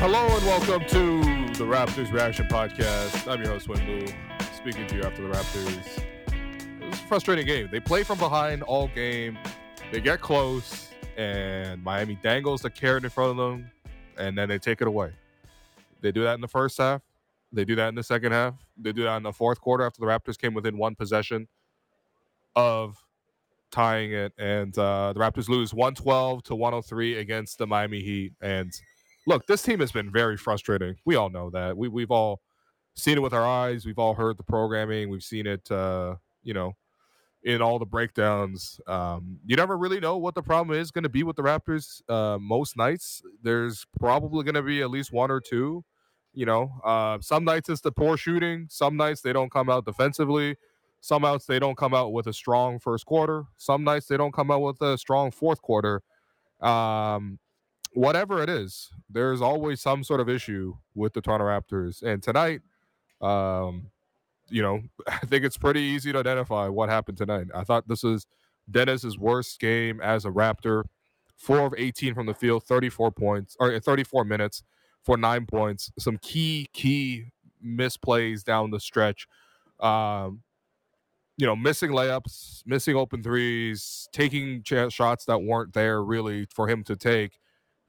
Hello and welcome to the Raptors Reaction Podcast. I'm your host, William Lou, speaking to you after the Raptors. It was a frustrating game. They play from behind all game. They get close, and Miami dangles the carrot in front of them, and then they take it away. They do that in the first half. They do that in the second half. They do that in the fourth quarter after the Raptors came within one possession of tying it. And the Raptors lose 112 to 103 against the Miami Heat. And look, this team has been very frustrating. We all know that. We've all seen it with our eyes. We've all heard the programming. We've seen it, in all the breakdowns. You never really know what the problem is going to be with the Raptors most nights. There's probably going to be at least one or two. Some nights it's the poor shooting. Some nights they don't come out defensively. Some nights they don't come out with a strong first quarter. Some nights they don't come out with a strong fourth quarter. Whatever it is, there's always some sort of issue with the Toronto Raptors. And tonight, I think it's pretty easy to identify what happened tonight. I thought this was Dennis's worst game as a Raptor. 4 of 18 from the field, 34 minutes for 9 points. Some key misplays down the stretch. Missing layups, missing open threes, taking shots that weren't there really for him to take.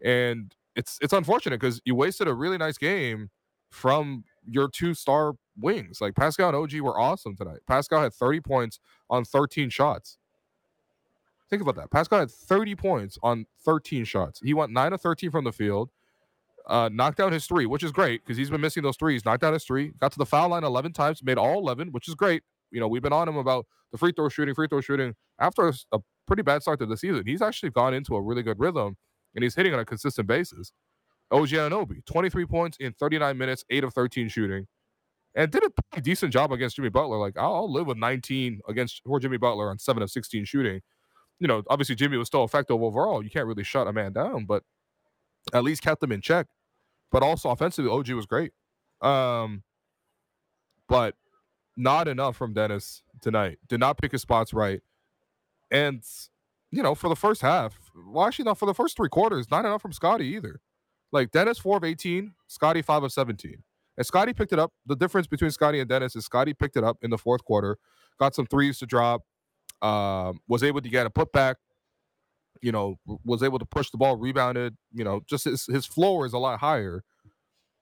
And it's unfortunate because you wasted a really nice game from your two star wings. Like Pascal and OG were awesome tonight. Pascal had 30 points on 13 shots. Think about that. Pascal had 30 points on 13 shots. He went 9 of 13 from the field, knocked down his three, which is great because he's been missing those threes. Knocked down his three, got to the foul line 11 times, made all 11, which is great. We've been on him about the free throw shooting. After a pretty bad start to the season, he's actually gone into a really good rhythm. And he's hitting on a consistent basis. OG Anunoby, 23 points in 39 minutes, 8 of 13 shooting. And did a pretty decent job against Jimmy Butler. Like, I'll live with 19 for Jimmy Butler on 7 of 16 shooting. Obviously Jimmy was still effective overall. You can't really shut a man down, but at least kept them in check. But also offensively, OG was great. But not enough from Dennis tonight. Did not pick his spots right. And for the first half, not for the first three quarters, not enough from Scottie either. Like Dennis 4 of 18, Scottie 5 of 17. And Scottie picked it up. The difference between Scottie and Dennis is Scottie picked it up in the fourth quarter, got some threes to drop, was able to get a putback, was able to push the ball, rebounded, just his floor is a lot higher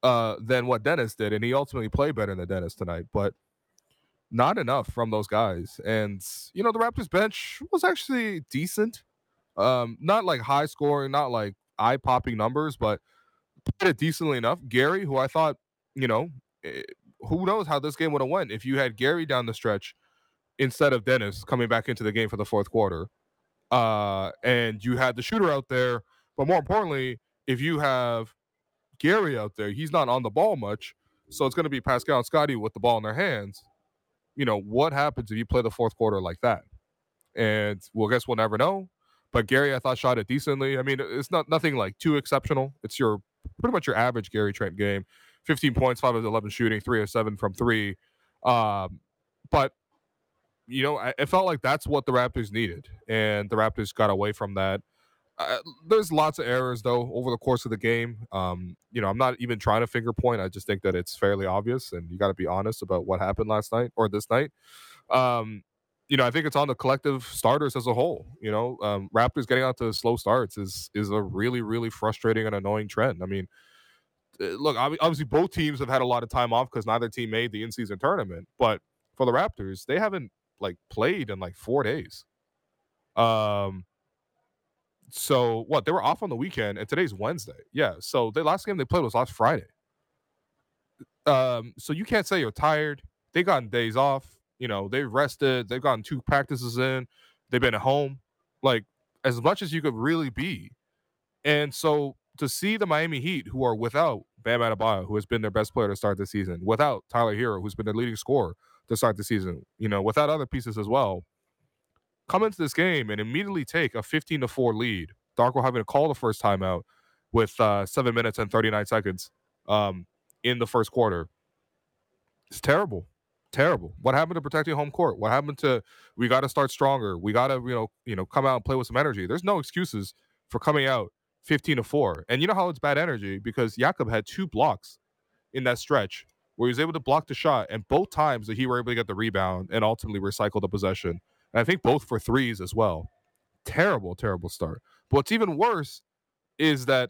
than what Dennis did. And he ultimately played better than Dennis tonight. But not enough from those guys. And, the Raptors bench was actually decent. Not like high scoring, not like eye-popping numbers, but played it decently enough. Gary, who I thought, who knows how this game would have went if you had Gary down the stretch instead of Dennis coming back into the game for the fourth quarter. And you had the shooter out there. But more importantly, if you have Gary out there, he's not on the ball much. So it's going to be Pascal and Scottie with the ball in their hands. What happens if you play the fourth quarter like that? And well, I guess we'll never know. But Gary, I thought, shot it decently. I mean, it's nothing like too exceptional. It's pretty much your average Gary Trent game. 15 points, 5 of 11 shooting, 3 of 7 from 3. But, it felt like that's what the Raptors needed. And the Raptors got away from that. There's lots of errors, though, over the course of the game. I'm not even trying to finger point. I just think that it's fairly obvious, and you got to be honest about what happened last night or this night. I think it's on the collective starters as a whole. Raptors getting out to slow starts is a really, really frustrating and annoying trend. I mean, look, obviously both teams have had a lot of time off because neither team made the in-season tournament. But for the Raptors, they haven't, played in, 4 days. So what, they were off on the weekend and today's Wednesday. Yeah. So the last game they played was last Friday. So you can't say you're tired. They've gotten days off, they've rested, they've gotten 2 practices in, they've been at home, as much as you could really be. And so to see the Miami Heat, who are without Bam Adebayo, who has been their best player to start the season, without Tyler Herro, who's been their leading scorer to start the season, without other pieces as well, come into this game and immediately take a 15-4 lead. Darko having to call the first timeout with 7 minutes and 39 seconds in the first quarter. It's terrible. Terrible. What happened to protecting home court? What happened to we got to start stronger? We got to, come out and play with some energy. There's no excuses for coming out 15 to 4. And you know how it's bad energy? Because Jakob had two blocks in that stretch where he was able to block the shot, and both times that he were able to get the rebound and ultimately recycle the possession. And I think both for threes as well. Terrible, terrible start. But what's even worse is that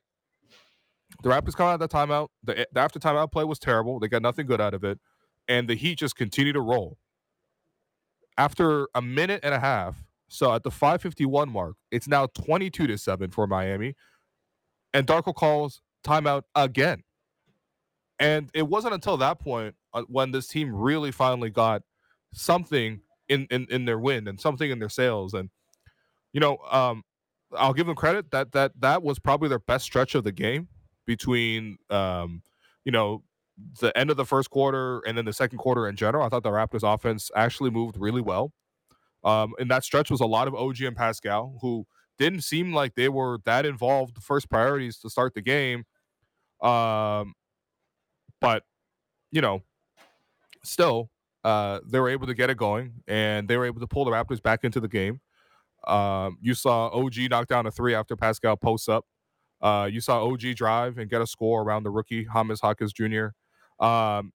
the Raptors come out of the timeout. The after timeout play was terrible. They got nothing good out of it. And the Heat just continue to roll. After a minute and a half, so at the 5:51 mark, it's now 22-7 for Miami. And Darko calls timeout again. And it wasn't until that point when this team really finally got something in their win and something in their sails. And, you know, I'll give them credit that was probably their best stretch of the game between, you know, the end of the first quarter and then the second quarter in general. I thought the Raptors offense actually moved really well. And that stretch was a lot of OG and Pascal, who didn't seem like they were that involved. The first priorities to start the game. But, you know, still, they were able to get it going, and they were able to pull the Raptors back into the game. You saw OG knock down a three after Pascal posts up. You saw OG drive and get a score around the rookie, Thomas Hawkins Jr.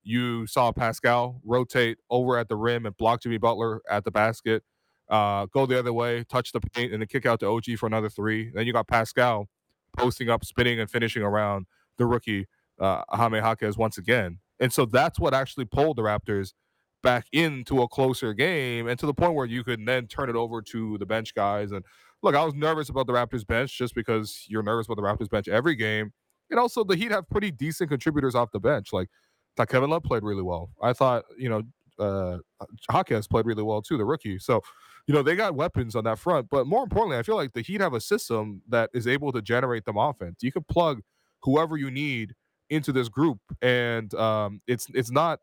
You saw Pascal rotate over at the rim and block Jimmy Butler at the basket, go the other way, touch the paint, and then kick out to OG for another three. Then you got Pascal posting up, spinning, and finishing around the rookie, Jaime Jaquez, once again. And so that's what actually pulled the Raptors back into a closer game, and to the point where you could then turn it over to the bench guys. And look, I was nervous about the Raptors bench, just because you're nervous about the Raptors bench every game. And also, the Heat have pretty decent contributors off the bench. Like, I thought Kevin Love played really well. I thought, you know, Jaquez played really well too, the rookie. So, you know, they got weapons on that front. But more importantly, I feel like the Heat have a system that is able to generate them offense. You can plug whoever you need into this group, and it's not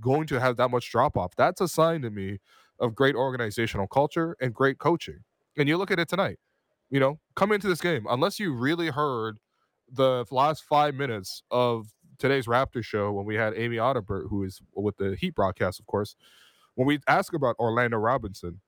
going to have that much drop off. That's a sign to me of great organizational culture and great coaching. And you look at it tonight. You know, come into this game, unless you really heard the last 5 minutes of today's Raptor show when we had Amy Otterbert, who is with the Heat broadcast, of course, when we asked about Orlando Robinson,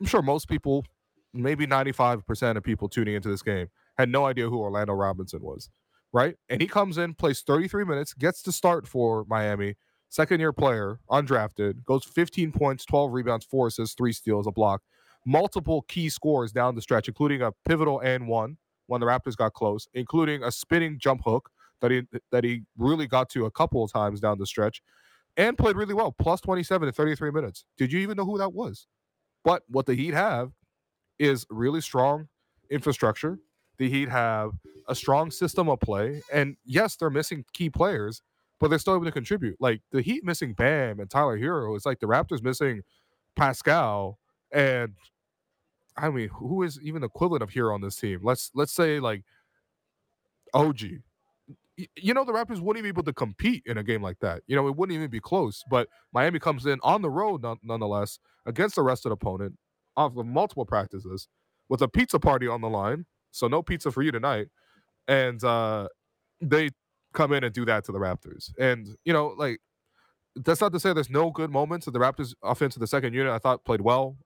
I'm sure most people, maybe 95% of people tuning into this game, had no idea who Orlando Robinson was, right? And he comes in, plays 33 minutes, gets to start for Miami, second-year player, undrafted, goes 15 points, 12 rebounds, 4 assists, 3 steals, a block, multiple key scores down the stretch, including a pivotal and one when the Raptors got close, including a spinning jump hook that he really got to a couple of times down the stretch, and played really well, plus 27 in 33 minutes. Did you even know who that was? But what the Heat have is really strong infrastructure. The Heat have a strong system of play. And yes, they're missing key players, but they're still able to contribute. Like, the Heat missing Bam and Tyler Herro is like the Raptors missing Pascal. And I mean, who is even equivalent of Herro on this team? Let's say like OG. You know, the Raptors wouldn't even be able to compete in a game like that. You know, it wouldn't even be close. But Miami comes in on the road, nonetheless, against the rest of the opponent, off of multiple practices, with a pizza party on the line. So no pizza for you tonight. And they come in and do that to the Raptors. And, you know, like, that's not to say there's no good moments. Of the Raptors offense of the second unit, I thought played well,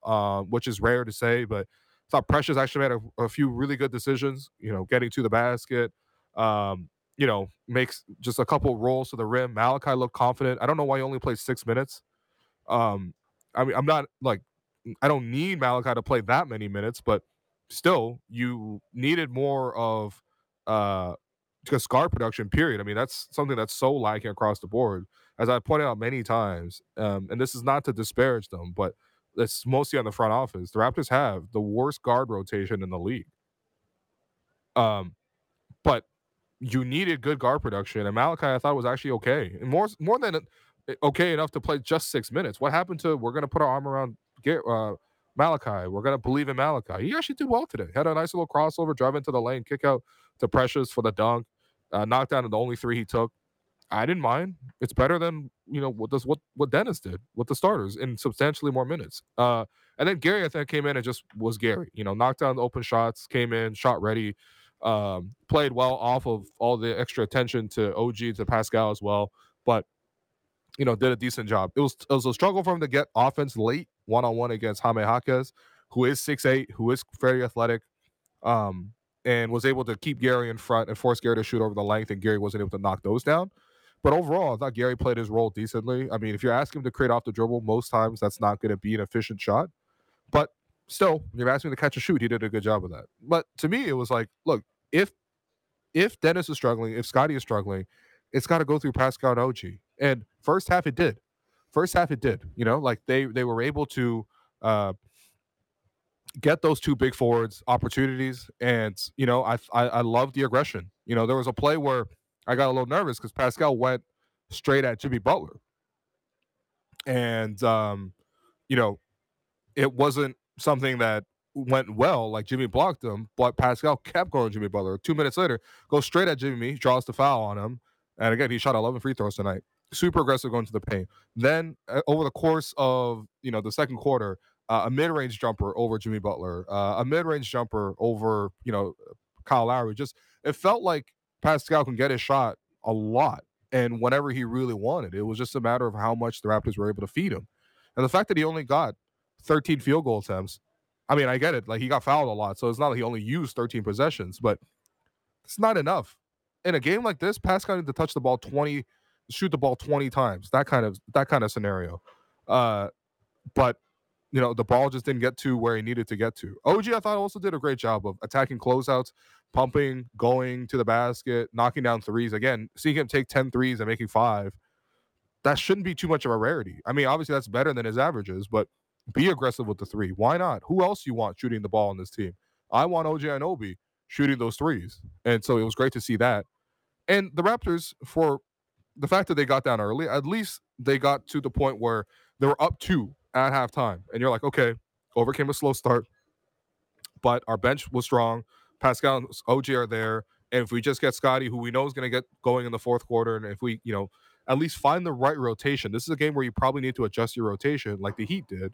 which is rare to say, but I thought Precious actually made a few really good decisions, you know, getting to the basket, you know, makes just a couple rolls to the rim. Malachi looked confident. I don't know why he only played 6 minutes. I mean, I'm not like, I don't need Malachi to play that many minutes, but still, you needed more of just guard production, period. I mean, that's something that's so lacking across the board, as I pointed out many times. And this is not to disparage them, but it's mostly on the front office. The Raptors have the worst guard rotation in the league. But you needed good guard production, and Malachi, I thought, was actually okay. And more than okay enough to play just 6 minutes. What happened to, we're going to put our arm around Malachi, we're going to believe in Malachi? He actually did well today. Had a nice little crossover, drive into the lane, kick out to Precious for the dunk, knockdown of the only three he took. I didn't mind. It's better than, you know, what Dennis did with the starters in substantially more minutes. And then Gary, I think, came in and just was Gary. You know, knocked down the open shots, came in, shot ready, played well off of all the extra attention to OG, to Pascal as well. But, you know, did a decent job. It was a struggle for him to get offense late, one-on-one against Jaime Jaquez, who is 6'8", who is very athletic. and was able to keep Gary in front and force Gary to shoot over the length, and Gary wasn't able to knock those down. But overall, I thought Gary played his role decently. I mean, if you're asking him to create off the dribble, most times that's not going to be an efficient shot. But still, when you're asking him to catch a shoot, he did a good job of that. But to me, it was like, look, if Dennis is struggling, if Scottie is struggling, it's got to go through Pascal and OG. And first half, it did. You know, like they were able to get those two big forwards opportunities. And, you know, I love the aggression. You know, there was a play where I got a little nervous because Pascal went straight at Jimmy Butler. And, you know, it wasn't something that went well. Like, Jimmy blocked him, but Pascal kept going to Jimmy Butler. 2 minutes later, goes straight at Jimmy, draws the foul on him. And again, he shot 11 free throws tonight. Super aggressive going to the paint. Then over the course of, you know, the second quarter, a mid-range jumper over Jimmy Butler, a mid-range jumper over, you know, Kyle Lowry. Just, it felt like Pascal can get his shot a lot, and whenever he really wanted. It was just a matter of how much the Raptors were able to feed him. And the fact that he only got 13 field goal attempts, I mean, I get it. Like, he got fouled a lot, so it's not like he only used 13 possessions, but it's not enough. In a game like this, Pascal needed to touch the ball 20, shoot the ball 20 times, that kind of scenario. But, you know, the ball just didn't get to where he needed to get to. OG, I thought, also did a great job of attacking closeouts, pumping, going to the basket, knocking down threes. Again, seeing him take 10 threes and making 5, that shouldn't be too much of a rarity. I mean, obviously that's better than his averages, but be aggressive with the three. Why not? Who else you want shooting the ball on this team? I want OG Anunoby shooting those threes. And so it was great to see that. And the Raptors, for the fact that they got down early, at least they got to the point where they were up 2 at halftime. And you're like, okay, overcame a slow start, but our bench was strong. Pascal and OG are there. And if we just get Scottie, who we know is going to get going in the fourth quarter, and if we, you know, at least find the right rotation, this is a game where you probably need to adjust your rotation like the Heat did.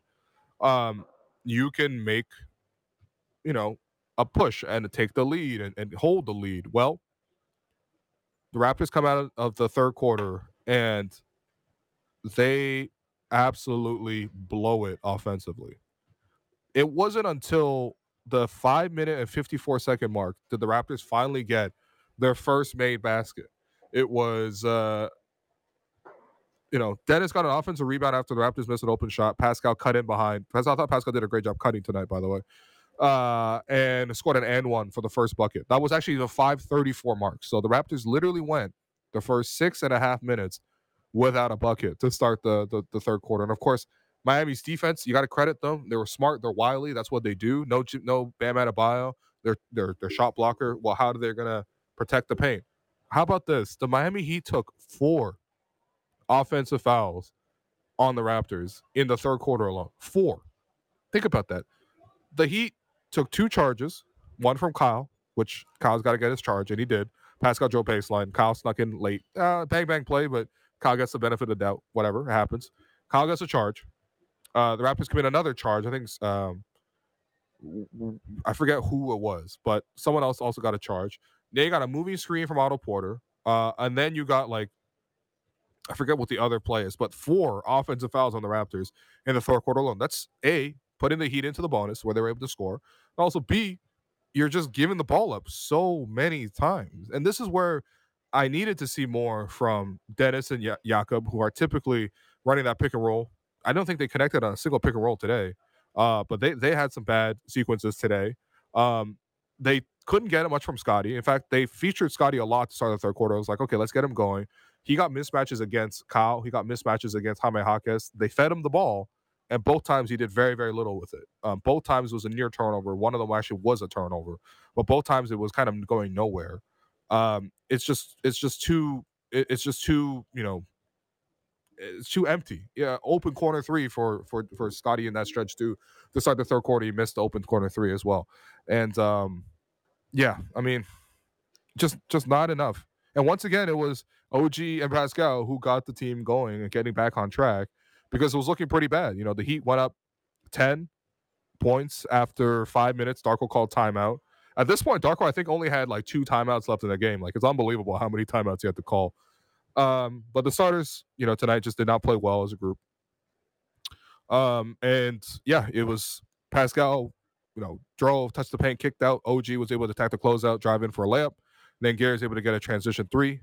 You can make, you know, a push and take the lead and hold the lead. Well, the Raptors come out of the third quarter and they absolutely blow it offensively. It wasn't until the 5 minute and 54-second mark did the Raptors finally get their first made basket. It was, you know, Dennis got an offensive rebound after the Raptors missed an open shot. Pascal cut in behind. I thought Pascal did a great job cutting tonight, by the way. And scored an and one for the first bucket. That was actually the 5:34 mark. So the Raptors literally went the first 6.5 minutes without a bucket to start the third quarter. And of course, Miami's defense, you got to credit them. They were smart. They're wily. That's what they do. No Bam Adebayo, their shot blocker. Well, how are they going to protect the paint? How about this? The Miami Heat took 4 offensive fouls on the Raptors in the third quarter alone. 4. Think about that. The Heat took 2 charges, one from Kyle, which Kyle's got to get his charge, and he did. Pascal drove baseline. Kyle snuck in late. Bang play, but Kyle gets the benefit of the doubt. Whatever, it happens. Kyle gets a charge. The Raptors commit another charge. I think I forget who it was, but someone else also got a charge. They got a moving screen from Otto Porter, and then you got, like, I forget what the other play is, but 4 offensive fouls on the Raptors in the third quarter alone. That's A, putting the Heat into the bonus where they were able to score. And also, B, you're just giving the ball up so many times. And this is where I needed to see more from Dennis and Jakob, who are typically running that pick and roll. I don't think they connected on a single pick and roll today, but they had some bad sequences today. They couldn't get much from Scottie. In fact, they featured Scottie a lot to start the third quarter. I was like, okay, let's get him going. He got mismatches against Kyle. He got mismatches against Jaime Jaquez. They fed him the ball, and both times he did very, very little with it. Both times was a near turnover. One of them actually was a turnover, but both times it was kind of going nowhere. It's too empty. Yeah, open corner three for Scottie in that stretch too. To start the third quarter, he missed the open corner three as well, and yeah, I mean, just not enough. And once again, it was OG and Pascal who got the team going and getting back on track. Because it was looking pretty bad. You know, the Heat went up 10 points after 5 minutes. Darko called timeout. At this point, Darko, I think, only had like 2 timeouts left in the game. Like, it's unbelievable how many timeouts he had to call. But the starters, you know, tonight just did not play well as a group. And, yeah, it was Pascal you know, drove, touched the paint, kicked out. OG was able to attack the closeout, drive in for a layup. Then Gary's able to get a transition three.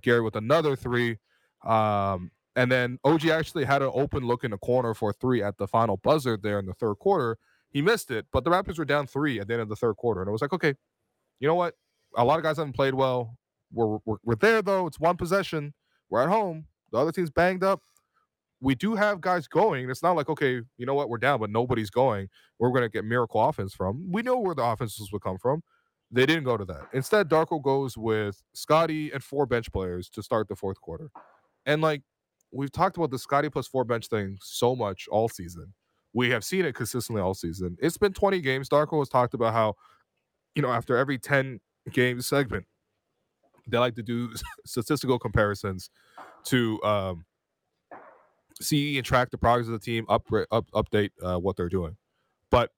Gary with another three. And then OG actually had an open look in the corner for a three at the final buzzer there in the third quarter. He missed it, but the Raptors were down three at the end of the third quarter. And it was like, okay, you know what? A lot of guys haven't played well. We're there, though. It's one possession. We're at home. The other team's banged up. We do have guys going. It's not like, okay, you know what? We're down, but nobody's going. We're going to get miracle offense from. We know where the offenses would come from. They didn't go to that. Instead, Darko goes with Scottie and four bench players to start the fourth quarter. And, like, we've talked about the Scottie plus four bench thing so much all season. We have seen it consistently all season. It's been 20 games. Darko has talked about how, you know, after every 10-game segment, they like to do statistical comparisons to see and track the progress of the team, update what they're doing. But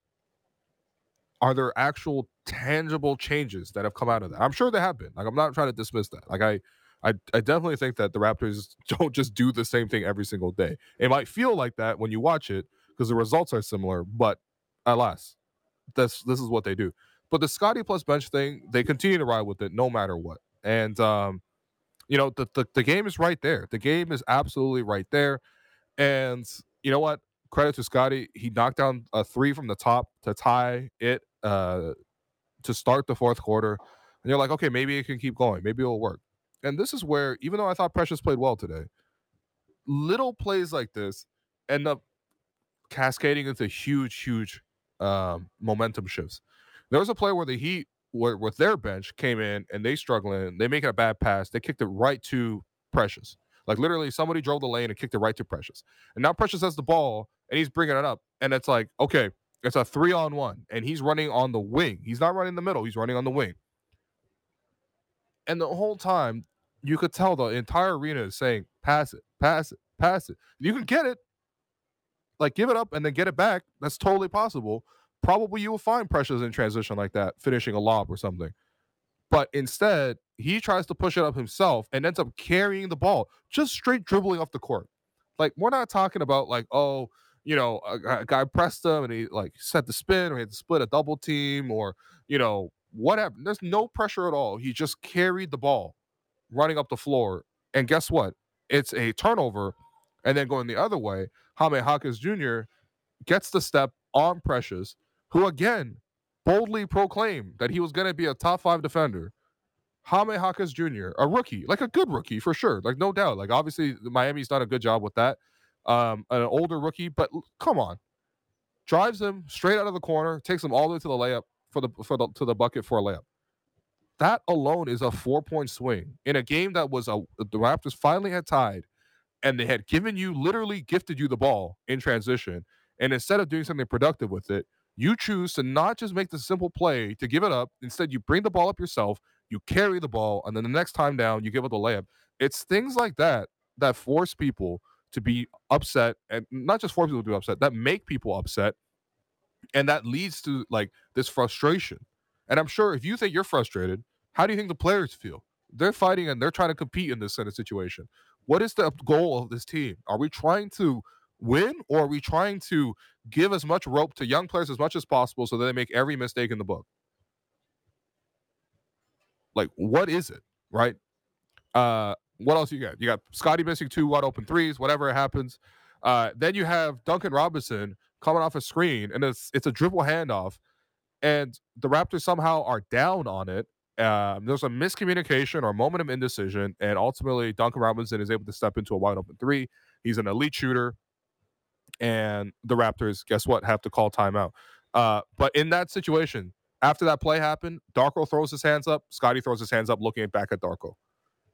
are there actual tangible changes that have come out of that? I'm sure there have been. Like, I'm not trying to dismiss that. Like, I definitely think that the Raptors don't just do the same thing every single day. It might feel like that when you watch it because the results are similar, but alas, this is what they do. But the Scottie plus bench thing, they continue to ride with it no matter what. And, you know, the game is right there. The game is absolutely right there. And you know what? Credit to Scottie. He knocked down a three from the top to tie it to start the fourth quarter. And you're like, okay, maybe it can keep going. Maybe it'll work. And this is where, even though I thought Precious played well today, little plays like this end up cascading into huge momentum shifts. There was a play where the Heat, with their bench, came in and they struggling. They make a bad pass. They kicked it right to Precious. Like, literally, somebody drove the lane and kicked it right to Precious. And now Precious has the ball, and he's bringing it up. And it's like, okay, it's a 3-on-1, and he's running on the wing. He's not running the middle. He's running on the wing. And the whole time, you could tell the entire arena is saying, pass it, pass it, pass it. You can get it. Like, give it up and then get it back. That's totally possible. Probably you will find Precious in transition like that, finishing a lob or something. But instead, he tries to push it up himself and ends up carrying the ball, just straight dribbling off the court. Like, we're not talking about, like, oh, you know, a guy pressed him and he, like, set the spin or he had to split a double team or, you know, whatever. There's no pressure at all. He just carried the ball running up the floor. And guess what? It's a turnover. And then going the other way, Jaime Jaquez Jr. gets the step on Precious, who, again, boldly proclaimed that he was going to be a top-5 defender. Jaime Jaquez Jr., a rookie, like a good rookie for sure, like no doubt. Like, obviously, Miami's done a good job with that. An older rookie, but come on. Drives him straight out of the corner, takes him all the way to the layup to the bucket for a layup. That alone is a 4-point swing in a game that was the Raptors finally had tied, and they had literally gifted you the ball in transition. And instead of doing something productive with it, you choose to not just make the simple play to give it up. Instead, you bring the ball up yourself, you carry the ball, and then the next time down, you give up the layup. It's things like that that force people to be upset, and not just force people to be upset, that make people upset, and that leads to, like, this frustration. And I'm sure if you think you're frustrated, how do you think the players feel? They're fighting and they're trying to compete in this kind of situation. What is the goal of this team? Are we trying to win, or are we trying to give as much rope to young players as much as possible so that they make every mistake in the book? Like, what is it, right? What else you got? You got Scottie missing 2 wide open threes, whatever it happens. Then you have Duncan Robinson coming off a screen, and it's a dribble handoff, and the Raptors somehow are down on it. There's a miscommunication or a moment of indecision, and ultimately Duncan Robinson is able to step into a wide open three. He's an elite shooter. And the Raptors, guess what, have to call timeout. But in that situation, after that play happened, Darko throws his hands up. Scottie throws his hands up, looking back at Darko.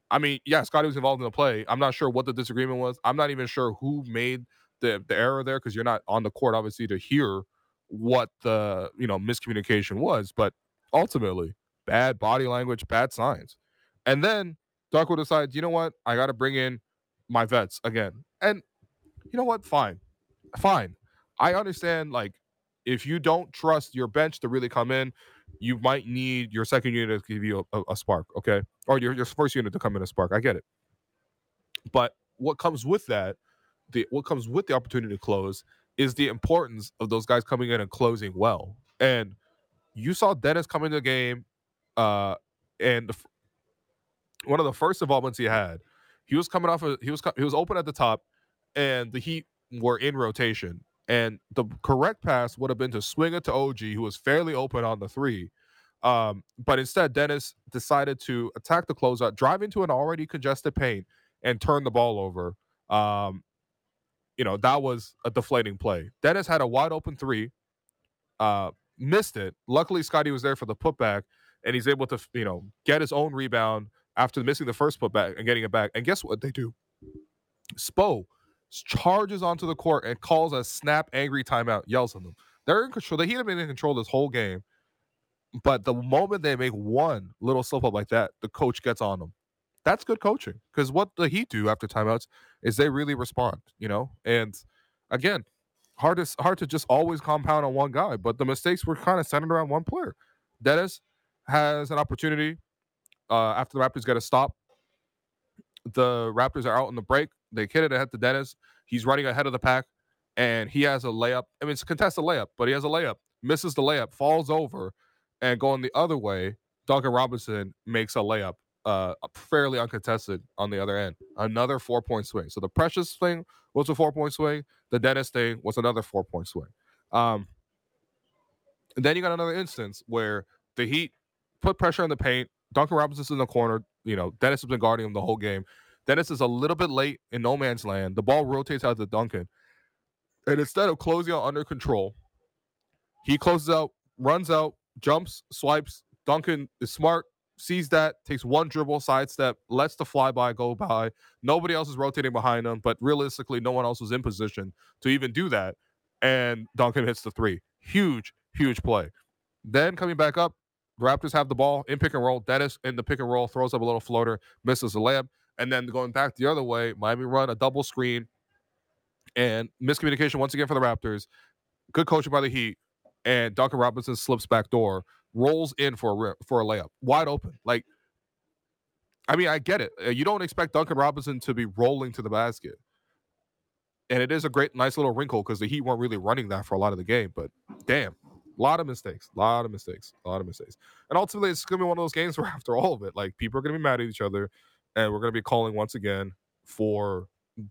I mean, yeah, Scottie was involved in the play. I'm not sure what the disagreement was. I'm not even sure who made the error there, because you're not on the court, obviously, to hear what the, you know, miscommunication was. But ultimately, bad body language, bad signs. And then Darko decides, you know what, I got to bring in my vets again. And you know what, fine. I understand, like, if you don't trust your bench to really come in, you might need your second unit to give you a spark, okay? Or your first unit to come in a spark. I get it. But what comes with that, what comes with the opportunity to close, is the importance of those guys coming in and closing well. And you saw Dennis come into the game, and one of the first involvements he had, he was coming off of, he was open at the top, and the Heat were in rotation. And the correct pass would have been to swing it to OG, who was fairly open on the three. But instead, Dennis decided to attack the closeout, drive into an already congested paint, and turn the ball over. That was a deflating play. Dennis had a wide open three, missed it. Luckily, Scottie was there for the putback, and he's able to, get his own rebound after missing the first putback and getting it back. And guess what they do? Spo charges onto the court and calls a snap angry timeout, yells at them. They're in control. The Heat have been in control this whole game. But the moment they make one little slip up like that, the coach gets on them. That's good coaching, because what the Heat do after timeouts is they really respond, And again, hard to just always compound on one guy, but the mistakes were kind of centered around one player. Dennis has an opportunity after the Raptors get a stop. The Raptors are out in the break. They hit it ahead to Dennis. He's running ahead of the pack, and he has a layup. I mean, it's a contested layup, but he has a layup. Misses the layup, falls over, and going the other way, Duncan Robinson makes a layup, fairly uncontested on the other end. Another 4-point swing. So the Precious thing was a 4-point swing. The Dennis thing was another 4-point swing. And then you got another instance where the Heat put pressure on the paint. Duncan Robinson's in the corner. Dennis has been guarding him the whole game. Dennis is a little bit late in no man's land. The ball rotates out to Duncan. And instead of closing out under control, he closes out, runs out, jumps, swipes. Duncan is smart, sees that, takes one dribble, sidestep, lets the flyby go by. Nobody else is rotating behind him, but realistically, no one else was in position to even do that. And Duncan hits the three. Huge, huge play. Then coming back up, the Raptors have the ball in pick and roll. Dennis in the pick and roll throws up a little floater, misses the layup. And then going back the other way, Miami run a double screen, and miscommunication once again for the Raptors. Good coaching by the Heat, and Duncan Robinson slips back door, rolls in for a layup, wide open. Like, I mean, I get it. You don't expect Duncan Robinson to be rolling to the basket, and it is a great, nice little wrinkle because the Heat weren't really running that for a lot of the game. But damn, a lot of mistakes, and ultimately it's gonna be one of those games where after all of it, like, people are gonna be mad at each other. And we're going to be calling once again for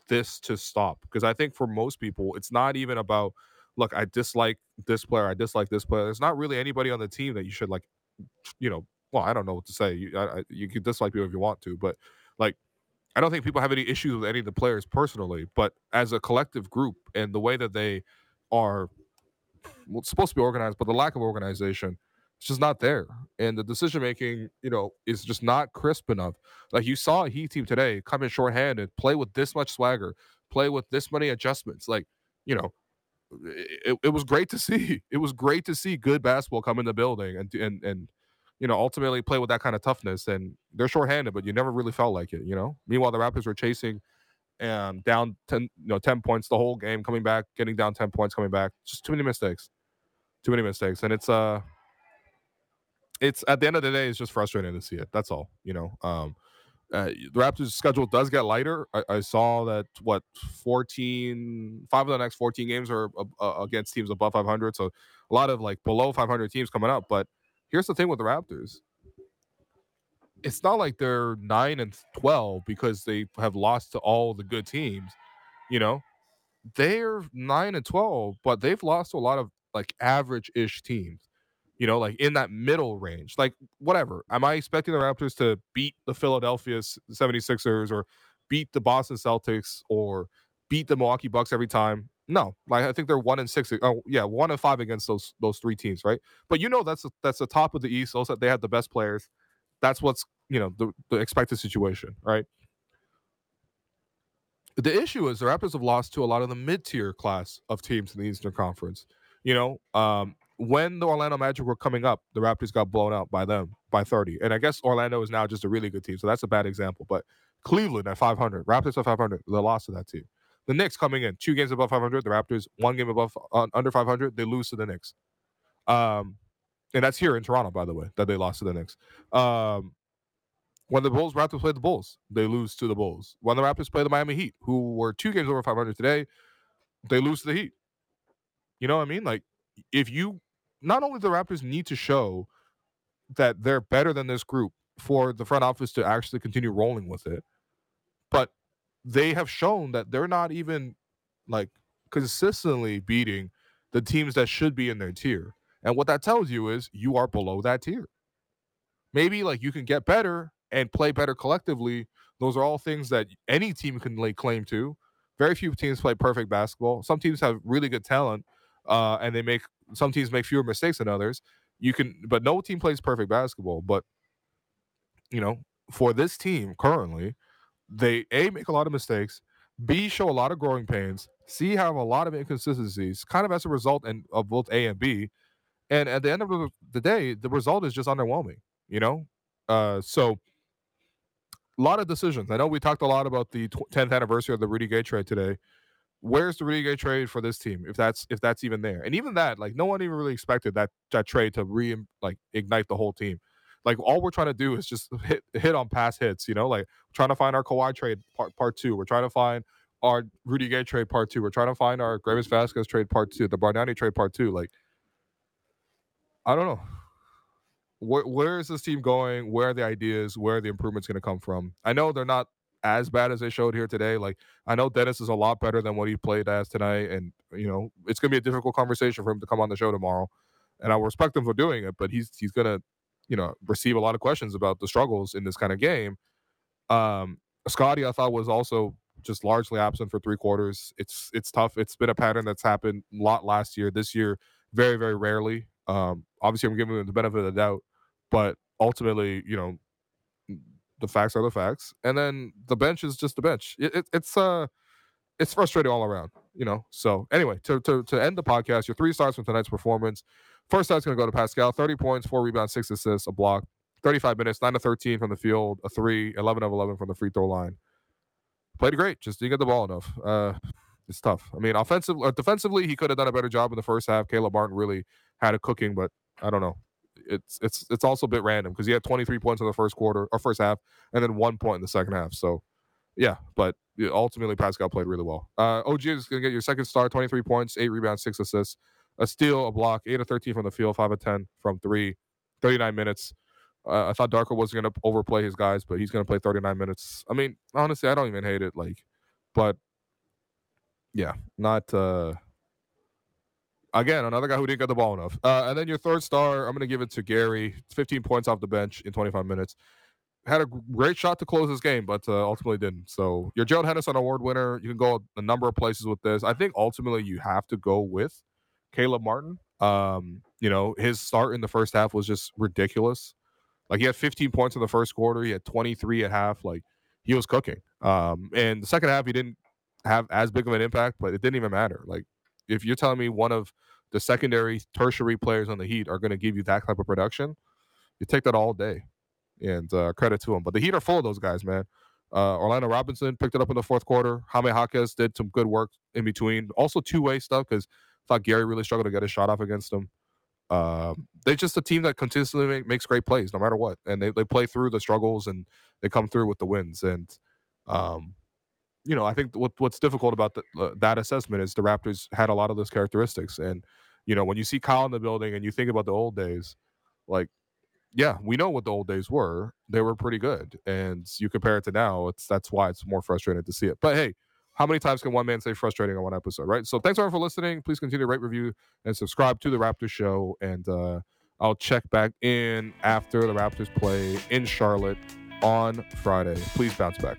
this to stop. Because I think for most people, it's not even about, look, I dislike this player, I dislike this player. There's not really anybody on the team that you should, like, well, I don't know what to say. You can dislike people if you want to. But, like, I don't think people have any issues with any of the players personally. But as a collective group and the way that they are supposed to be organized, but the lack of organization, it's just not there. And the decision-making, is just not crisp enough. Like, you saw a Heat team today come in shorthanded, play with this much swagger, play with this many adjustments. Like, it was great to see. It was great to see good basketball come in the building and ultimately play with that kind of toughness. And they're shorthanded, but you never really felt like it, Meanwhile, the Raptors were chasing down 10 points the whole game, coming back, getting down 10 points, coming back. Just too many mistakes. Too many mistakes. And it's at the end of the day, it's just frustrating to see it. That's all, The Raptors' schedule does get lighter. I saw that 5 of the next 14 games are against teams above 500. So a lot of below 500 teams coming up. But here's the thing with the Raptors: it's not like they're 9-12 because they have lost to all the good teams. They're 9-12, but they've lost to a lot of average-ish teams. In that middle range, whatever. Am I expecting the Raptors to beat the Philadelphia 76ers or beat the Boston Celtics or beat the Milwaukee Bucks every time? No. I think they're 1-6. Oh, yeah, 1-5 against those three teams, right? But that's the top of the East. Also, they have the best players. That's what's, the expected situation, right? The issue is the Raptors have lost to a lot of the mid-tier class of teams in the Eastern Conference. When the Orlando Magic were coming up, the Raptors got blown out by them by 30. And I guess Orlando is now just a really good team, so that's a bad example. But Cleveland at 500, Raptors at 500, they lost to that team. The Knicks coming in, 2 games above 500, the Raptors 1 game above under 500, they lose to the Knicks. And that's here in Toronto, by the way, that they lost to the Knicks. When the Raptors played the Bulls, they lose to the Bulls. When the Raptors play the Miami Heat, who were 2 games over 500 today, they lose to the Heat. You know what I mean? If you not only the Raptors need to show that they're better than this group for the front office to actually continue rolling with it, but they have shown that they're not even like consistently beating the teams that should be in their tier. And what that tells you is you are below that tier. Maybe like you can get better and play better collectively. Those are all things that any team can lay claim to. Very few teams play perfect basketball. Some teams have really good talent, and they make some teams make fewer mistakes than others. But no team plays perfect basketball. But you know, for this team currently, they A, make a lot of mistakes, B, show a lot of growing pains, C, have a lot of inconsistencies, kind of as a result of both A and B. And at the end of the day, the result is just underwhelming. You know, so a lot of decisions. I know we talked a lot about the 10th anniversary of the Rudy Gay trade today. Where's the Rudy Gay trade for this team, if that's even there? And even that, like, no one even really expected that trade to ignite the whole team. Like, all we're trying to do is just hit on past hits. You know, like trying to find our Kawhi trade part two. We're trying to find our Rudy Gay trade part two. We're trying to find our Greivis Vasquez trade part two. The Bargnani trade part two. Like, I don't know. Where is this team going? Where are the ideas? Where are the improvements going to come from? I know they're not as bad as they showed here today. Like, I know Dennis is a lot better than what he played as tonight. And, you know, it's going to be a difficult conversation for him to come on the show tomorrow. And I will respect him for doing it, but he's going to, you know, receive a lot of questions about the struggles in this kind of game. Scottie, I thought, was also just largely absent for three quarters. It's tough. It's been a pattern that's happened a lot last year. This year, very, very rarely. Obviously, I'm giving them the benefit of the doubt, but ultimately, you know, the facts are the facts, and then the bench is just the bench. It's frustrating all around, you know. So anyway, to end the podcast, your three stars from tonight's performance. First star's going to go to Pascal: 30 points, 4 rebounds, 6 assists, a block, 35 minutes, 9 of 13 from the field, a 3, 11 of 11 from the free throw line. Played great, just didn't get the ball enough. It's tough. I mean, offensively or defensively, he could have done a better job in the first half. Caleb Martin really had a cooking, but I don't know. It's also a bit random because he had 23 points in the first half, and then 1 point in the second half. So, yeah, but ultimately Pascal played really well. OG is going to get your second star: 23 points, 8 rebounds, 6 assists, a steal, a block, 8 of 13 from the field, 5 of 10 from 3, 39 minutes. I thought Darko was going to overplay his guys, but he's going to play 39 minutes. I mean, honestly, I don't even hate it. Like, but yeah, not. Again, another guy who didn't get the ball enough. And then your third star, I'm going to give it to Gary. 15 points off the bench in 25 minutes. Had a great shot to close this game, but ultimately didn't. So your Gerald Henderson award winner. You can go a number of places with this. I think ultimately you have to go with Caleb Martin. You know, his start in the first half was just ridiculous. Like, he had 15 points in the first quarter. He had 23 at half. Like, he was cooking. And the second half, he didn't have as big of an impact, but it didn't even matter. Like, if you're telling me one of the secondary, tertiary players on the Heat are going to give you that type of production, you take that all day. And credit to them. But the Heat are full of those guys, man. Orlando Robinson picked it up in the fourth quarter. Jaime Jaquez did some good work in between. Also two-way stuff, because I thought Gary really struggled to get his shot off against them. They're just a team that consistently makes great plays no matter what. And they play through the struggles, and they come through with the wins. And, you know, I think what's difficult about that assessment is the Raptors had a lot of those characteristics. And, you know, when you see Kyle in the building and you think about the old days, like, yeah, we know what the old days were. They were pretty good. And you compare it to now, that's why it's more frustrating to see it. But, hey, how many times can one man say frustrating on one episode, right? So thanks, everyone, for listening. Please continue to rate, review, and subscribe to The Raptors Show. And I'll check back in after the Raptors play in Charlotte on Friday. Please bounce back.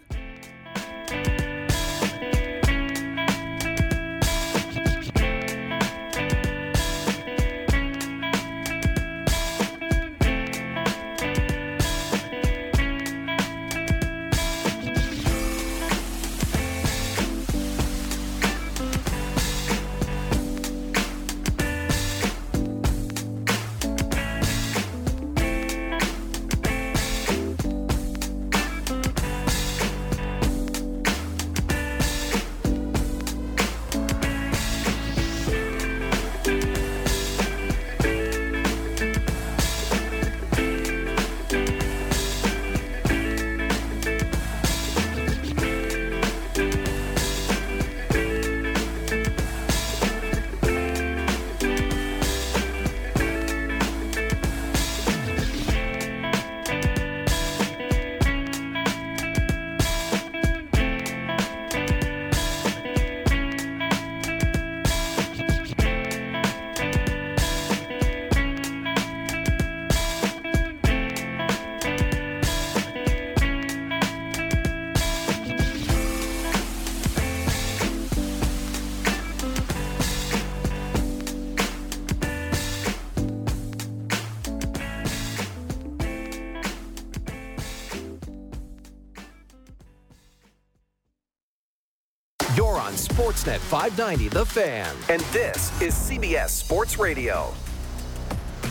You're on Sportsnet 590, The Fan. And this is CBS Sports Radio.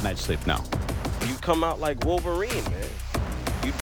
Night sleep now. You come out like Wolverine, man.